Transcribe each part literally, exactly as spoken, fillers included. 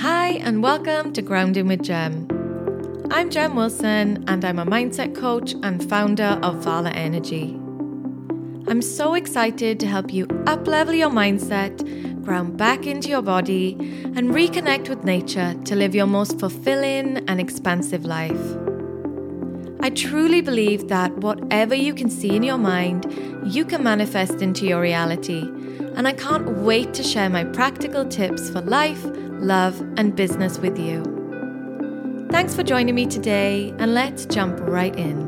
Hi and welcome to Grounding with Gem. I'm Gem Wilson and I'm a mindset coach and founder of Vala Energy. I'm so excited to help you up-level your mindset, ground back into your body and reconnect with nature to live your most fulfilling and expansive life. I truly believe that whatever you can see in your mind, you can manifest into your reality. And I can't wait to share my practical tips for life, love, and business with you. Thanks for joining me today, and let's jump right in.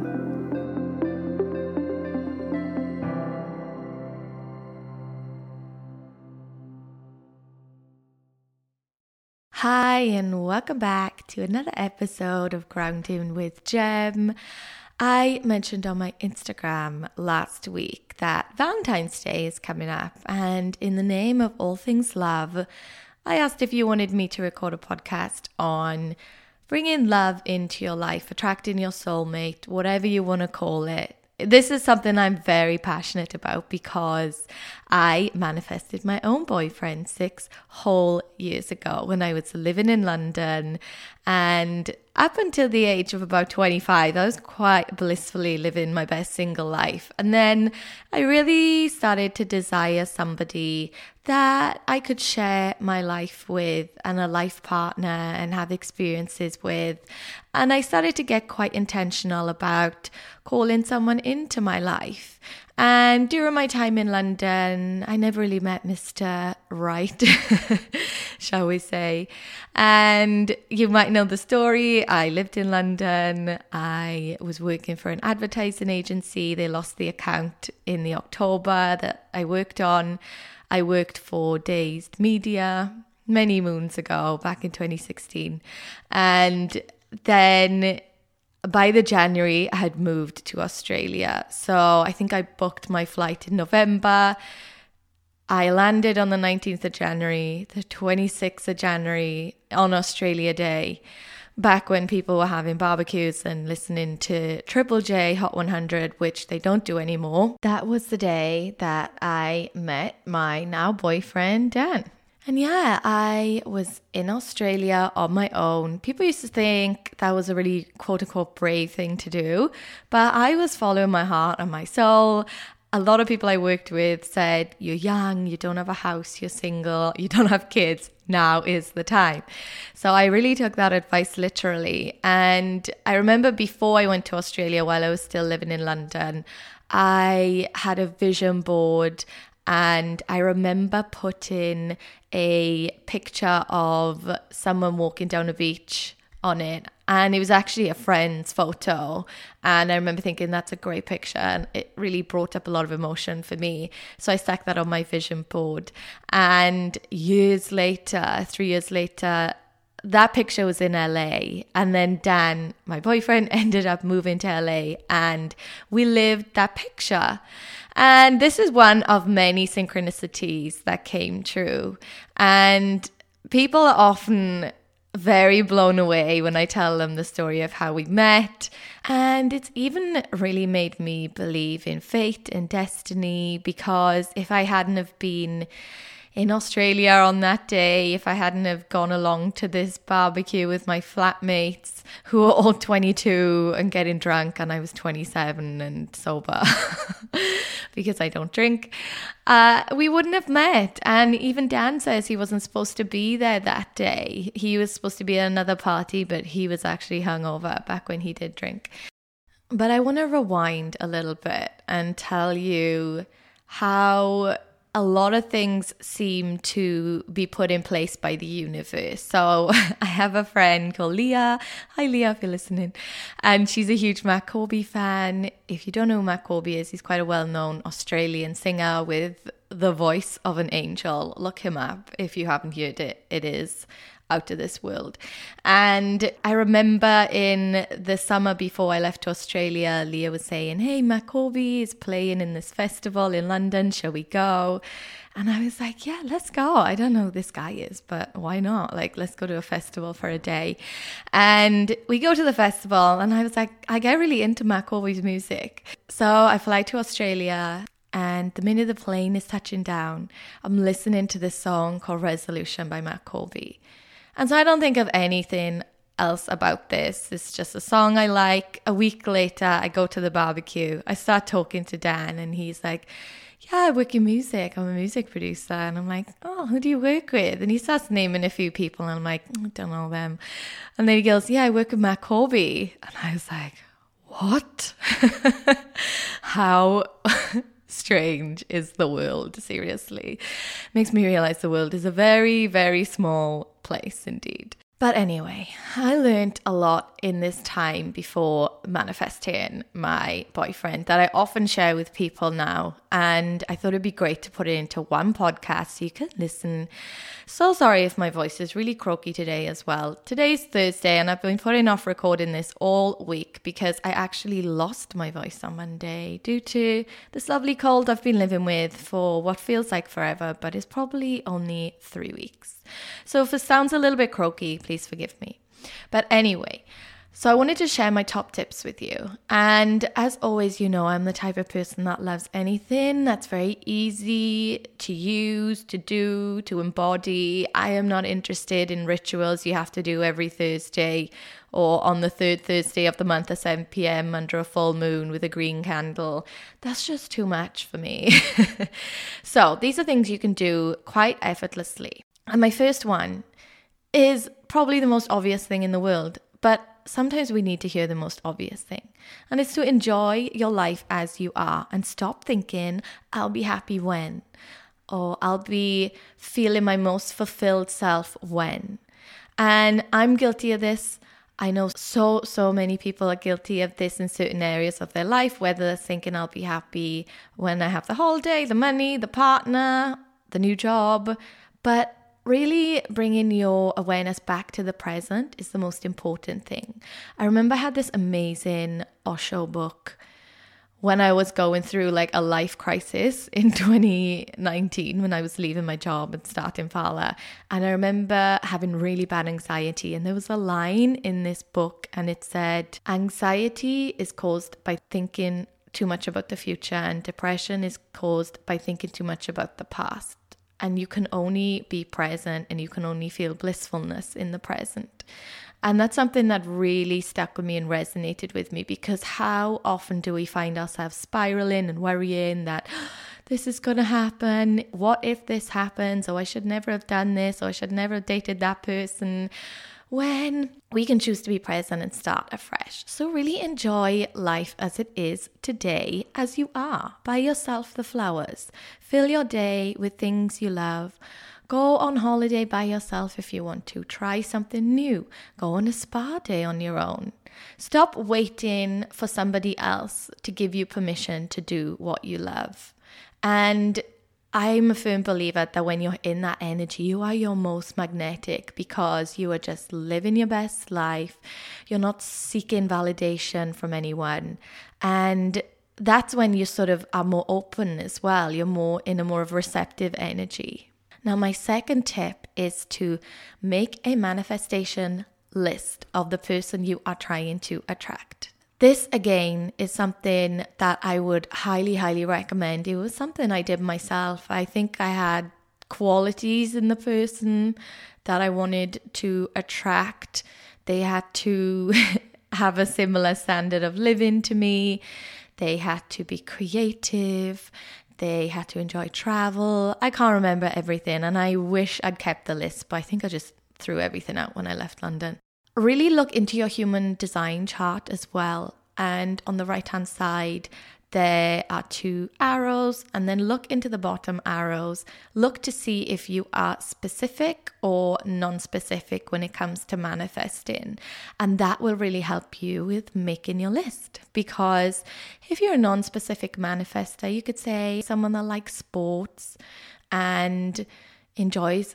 Hi, and welcome back to another episode of Grounding with Gem. I mentioned on my Instagram last week that Valentine's Day is coming up, and in the name of all things love, I asked if you wanted me to record a podcast on bringing love into your life, attracting your soulmate, whatever you want to call it. This is something I'm very passionate about because I manifested my own boyfriend six whole years ago when I was living in London, and up until the age of about twenty-five, I was quite blissfully living my best single life. And then I really started to desire somebody that I could share my life with and a life partner and have experiences with. And I started to get quite intentional about calling someone into my life. And during my time in London, I never really met Mister Right, shall we say. And you might know the story. I lived in London. I was working for an advertising agency. They lost the account in the October that I worked on. I worked for Dazed Media many moons ago, back in twenty sixteen. And then by the January, I had moved to Australia. So I think I booked my flight in November. I landed on the nineteenth of January, the twenty-sixth of January on Australia Day, back when people were having barbecues and listening to Triple J Hot one hundred, which they don't do anymore. That was the day that I met my now boyfriend, Dan. And yeah, I was in Australia on my own. People used to think that was a really quote-unquote brave thing to do, but I was following my heart and my soul. A lot of people I worked with said, you're young, you don't have a house, you're single, you don't have kids. Now is the time. So I really took that advice literally. And I remember before I went to Australia, while I was still living in London, I had a vision board. And I remember putting a picture of someone walking down a beach on it. And it was actually a friend's photo. And I remember thinking, that's a great picture. And it really brought up a lot of emotion for me. So I stuck that on my vision board. And years later, three years later, that picture was in L A. And then Dan, my boyfriend, ended up moving to L A. And we lived that picture. And this is one of many synchronicities that came true. And people are often very blown away when I tell them the story of how we met. And it's even really made me believe in fate and destiny, because if I hadn't have been in Australia on that day, if I hadn't have gone along to this barbecue with my flatmates who were all twenty-two and getting drunk, and I was twenty-seven and sober because I don't drink, uh, we wouldn't have met. And even Dan says he wasn't supposed to be there that day. He was supposed to be at another party, but he was actually hungover back when he did drink. But I want to rewind a little bit and tell you how a lot of things seem to be put in place by the universe. So I have a friend called Leah. Hi, Leah, if you're listening. And she's a huge Matt Corby fan. If you don't know who Matt Corby is, he's quite a well-known Australian singer with the voice of an angel. Look him up if you haven't heard it. It is out of this world. And I remember in the summer before I left to Australia, Leah was saying, hey, Matt Corby is playing in this festival in London, shall we go? And I was like, yeah, let's go. I don't know who this guy is, but why not? Like, let's go to a festival for a day. And we go to the festival, and I was like, I get really into Matt Corby's music. So I fly to Australia, and the minute the plane is touching down, I'm listening to this song called Resolution by Matt Corby. And so I don't think of anything else about this. It's just a song I like. A week later, I go to the barbecue. I start talking to Dan and he's like, yeah, I work in music. I'm a music producer. And I'm like, oh, who do you work with? And he starts naming a few people. And I'm like, I don't know them. And then he goes, yeah, I work with Matt Corby. And I was like, what? How strange is the world, seriously. Makes me realize the world is a very, very small place indeed. But anyway, I learned a lot in this time before manifesting my boyfriend that I often share with people now. And I thought it'd be great to put it into one podcast so you can listen. So sorry if my voice is really croaky today as well. Today's Thursday and I've been putting off recording this all week because I actually lost my voice on Monday due to this lovely cold I've been living with for what feels like forever, but it's probably only three weeks. So if it sounds a little bit croaky, please forgive me. But anyway, so I wanted to share my top tips with you. And as always, you know, I'm the type of person that loves anything that's very easy to use, to do, to embody. I am not interested in rituals you have to do every Thursday or on the third Thursday of the month at seven p.m. under a full moon with a green candle. That's just too much for me. So these are things you can do quite effortlessly. And my first one is probably the most obvious thing in the world, but sometimes we need to hear the most obvious thing. And it's to enjoy your life as you are and stop thinking, I'll be happy when, or I'll be feeling my most fulfilled self when. And I'm guilty of this. I know so, so many people are guilty of this in certain areas of their life, whether they're thinking I'll be happy when I have the holiday, the money, the partner, the new job. But really bringing your awareness back to the present is the most important thing. I remember I had this amazing Osho book when I was going through like a life crisis in twenty nineteen when I was leaving my job and starting Vala. And I remember having really bad anxiety. And there was a line in this book and it said, anxiety is caused by thinking too much about the future and depression is caused by thinking too much about the past. And you can only be present and you can only feel blissfulness in the present. And that's something that really stuck with me and resonated with me, because how often do we find ourselves spiraling and worrying that oh, this is going to happen? What if this happens? Oh, I should never have done this. Or I should never have dated that person. When we can choose to be present and start afresh. So really enjoy life as it is today, as you are. Buy yourself the flowers. Fill your day with things you love. Go on holiday by yourself if you want to. Try something new. Go on a spa day on your own. Stop waiting for somebody else to give you permission to do what you love. And I'm a firm believer that when you're in that energy, you are your most magnetic, because you are just living your best life. You're not seeking validation from anyone. And that's when you sort of are more open as well. You're more in a more of receptive energy. Now, my second tip is to make a manifestation list of the person you are trying to attract. This, again, is something that I would highly, highly recommend. It was something I did myself. I think I had qualities in the person that I wanted to attract. They had to have a similar standard of living to me. They had to be creative. They had to enjoy travel. I can't remember everything, and I wish I'd kept the list, but I think I just threw everything out when I left London. Really look into your human design chart as well. And on the right-hand side, there are two arrows, and then look into the bottom arrows. Look to see if you are specific or non-specific when it comes to manifesting. And that will really help you with making your list. Because if you're a non-specific manifester, you could say someone that likes sports and enjoys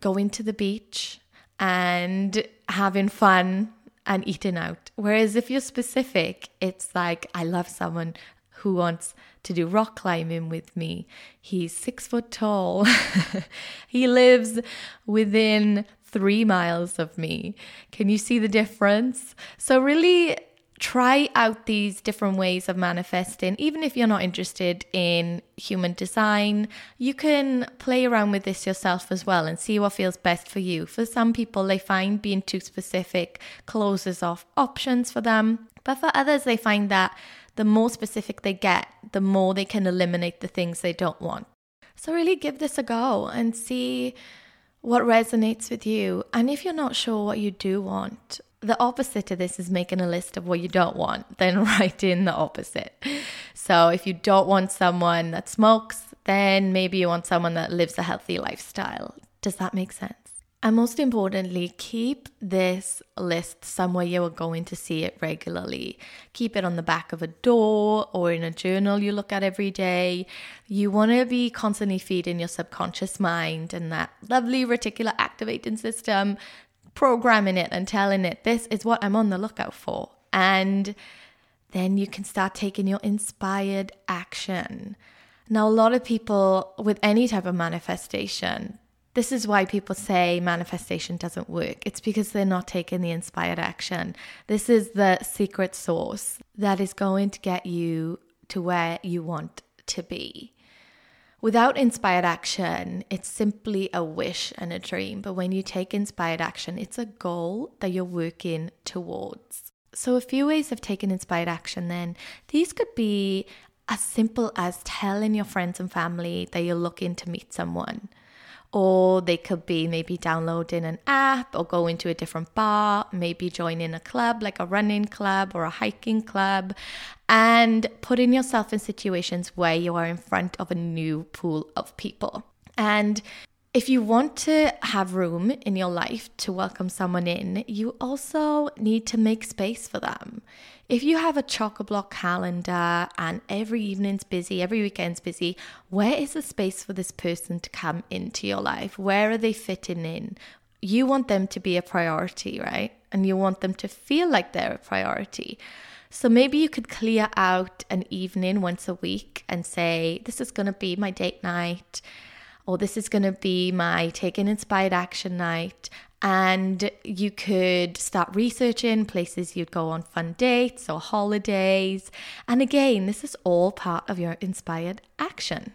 going to the beach and having fun and eating out. Whereas if you're specific, it's like, I love someone who wants to do rock climbing with me. He's six foot tall. He lives within three miles of me. Can you see the difference? So really try out these different ways of manifesting. Even if you're not interested in human design, you can play around with this yourself as well and see what feels best for you. For some people, they find being too specific closes off options for them. But for others, they find that the more specific they get, the more they can eliminate the things they don't want. So really give this a go and see what resonates with you. And if you're not sure what you do want, the opposite to this is making a list of what you don't want, then write in the opposite. So if you don't want someone that smokes, then maybe you want someone that lives a healthy lifestyle. Does that make sense? And most importantly, keep this list somewhere you are going to see it regularly. Keep it on the back of a door or in a journal you look at every day. You want to be constantly feeding your subconscious mind and that lovely reticular activating system, programming it and telling it, this is what I'm on the lookout for. And then you can start taking your inspired action. Now, a lot of people with any type of manifestation, this is why people say manifestation doesn't work. It's because they're not taking the inspired action. This is the secret sauce that is going to get you to where you want to be. Without inspired action, it's simply a wish and a dream. But when you take inspired action, it's a goal that you're working towards. So a few ways of taking inspired action then. These could be as simple as telling your friends and family that you're looking to meet someone. Or they could be maybe downloading an app or going to a different bar, maybe joining a club like a running club or a hiking club, and putting yourself in situations where you are in front of a new pool of people. And if you want to have room in your life to welcome someone in, you also need to make space for them. If you have a chock-a-block calendar and every evening's busy, every weekend's busy, where is the space for this person to come into your life? Where are they fitting in? You want them to be a priority, right? And you want them to feel like they're a priority. So maybe you could clear out an evening once a week and say, this is going to be my date night, or this is going to be my taking inspired action night. And you could start researching places you'd go on fun dates or holidays. And again, this is all part of your inspired action.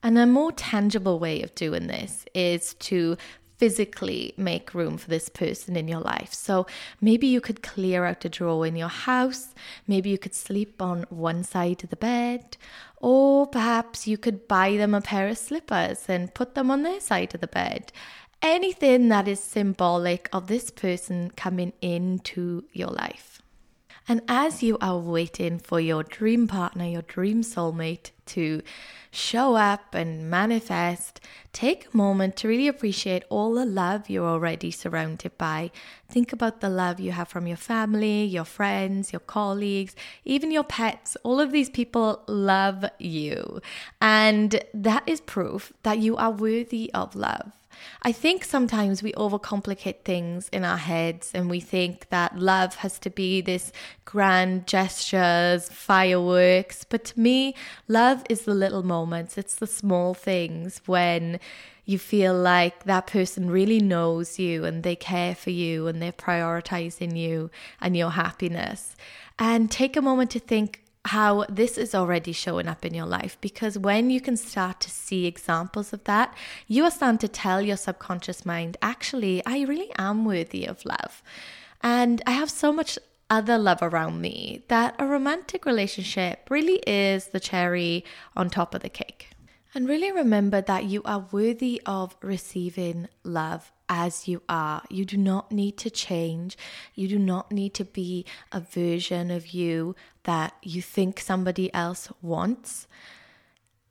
And a more tangible way of doing this is to physically make room for this person in your life. So maybe you could clear out a drawer in your house. Maybe you could sleep on one side of the bed, or perhaps you could buy them a pair of slippers and put them on their side of the bed. Anything that is symbolic of this person coming into your life. And as you are waiting for your dream partner, your dream soulmate to show up and manifest, take a moment to really appreciate all the love you're already surrounded by. Think about the love you have from your family, your friends, your colleagues, even your pets. All of these people love you. And that is proof that you are worthy of love. I think sometimes we overcomplicate things in our heads and we think that love has to be this grand gestures, fireworks. But to me, love is the little moments. It's the small things when you feel like that person really knows you and they care for you and they're prioritizing you and your happiness. And take a moment to think how this is already showing up in your life, because when you can start to see examples of that, you are starting to tell your subconscious mind, actually, I really am worthy of love. And I have so much other love around me that a romantic relationship really is the cherry on top of the cake. And really remember that you are worthy of receiving love as you are. You do not need to change. You do not need to be a version of you that you think somebody else wants.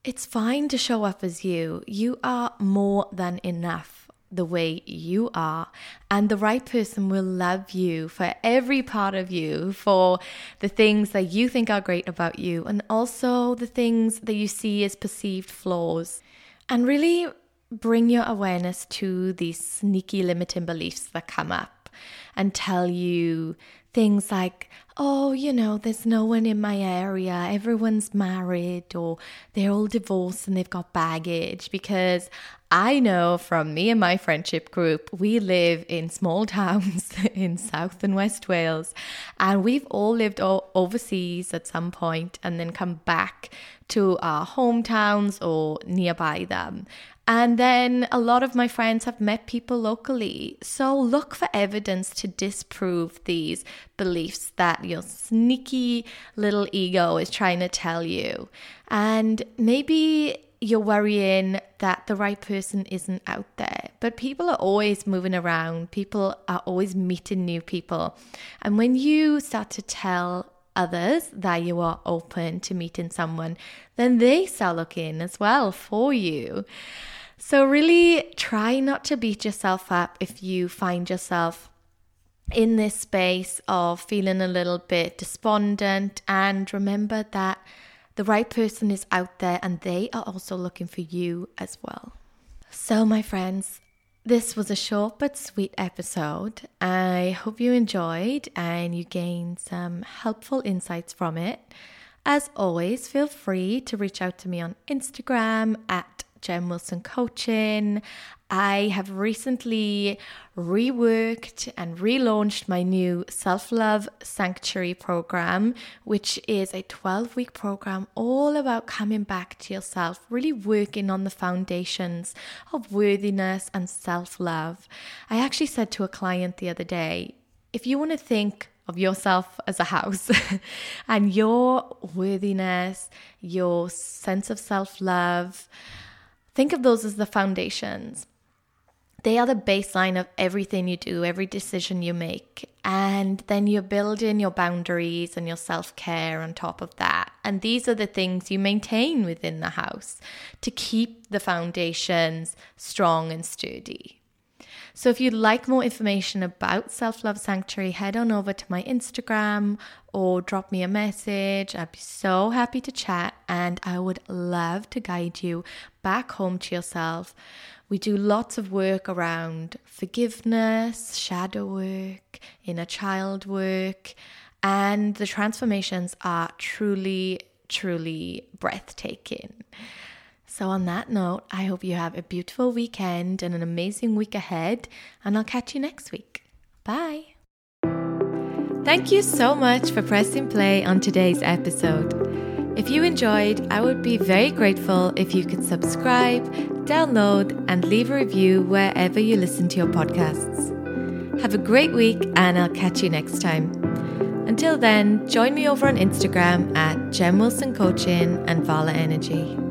It's fine to show up as you. You are more than enough the way you are, and the right person will love you for every part of you, for the things that you think are great about you, and also the things that you see as perceived flaws. And really bring your awareness to these sneaky limiting beliefs that come up and tell you things like, oh, you know, there's no one in my area, everyone's married, or they're all divorced and they've got baggage, because I know from me and my friendship group, we live in small towns in South and West Wales, and we've all lived all overseas at some point and then come back to our hometowns or nearby them. And then a lot of my friends have met people locally. So look for evidence to disprove these beliefs that your sneaky little ego is trying to tell you. And maybe you're worrying that the right person isn't out there. But people are always moving around. People are always meeting new people. And when you start to tell others that you are open to meeting someone, then they start looking as well for you. So really try not to beat yourself up if you find yourself in this space of feeling a little bit despondent. And remember that the right person is out there and they are also looking for you as well. So my friends, this was a short but sweet episode. I hope you enjoyed and you gained some helpful insights from it. As always, feel free to reach out to me on Instagram at Gem Wilson Coaching. I have recently reworked and relaunched my new Self Love Sanctuary program, which is a twelve-week program all about coming back to yourself, really working on the foundations of worthiness and self-love. I actually said to a client the other day, if you want to think of yourself as a house and your worthiness, your sense of self-love, think of those as the foundations. They are the baseline of everything you do, every decision you make. And then you're building your boundaries and your self-care on top of that. And these are the things you maintain within the house to keep the foundations strong and sturdy. So if you'd like more information about Self Love Sanctuary, head on over to my Instagram or drop me a message. I'd be so happy to chat and I would love to guide you back home to yourself. We do lots of work around forgiveness, shadow work, inner child work, and the transformations are truly, truly breathtaking. So on that note, I hope you have a beautiful weekend and an amazing week ahead, and I'll catch you next week. Bye. Thank you so much for pressing play on today's episode. If you enjoyed, I would be very grateful if you could subscribe, download, and leave a review wherever you listen to your podcasts. Have a great week, and I'll catch you next time. Until then, join me over on Instagram at Gem Wilson Coaching and Vala Energy.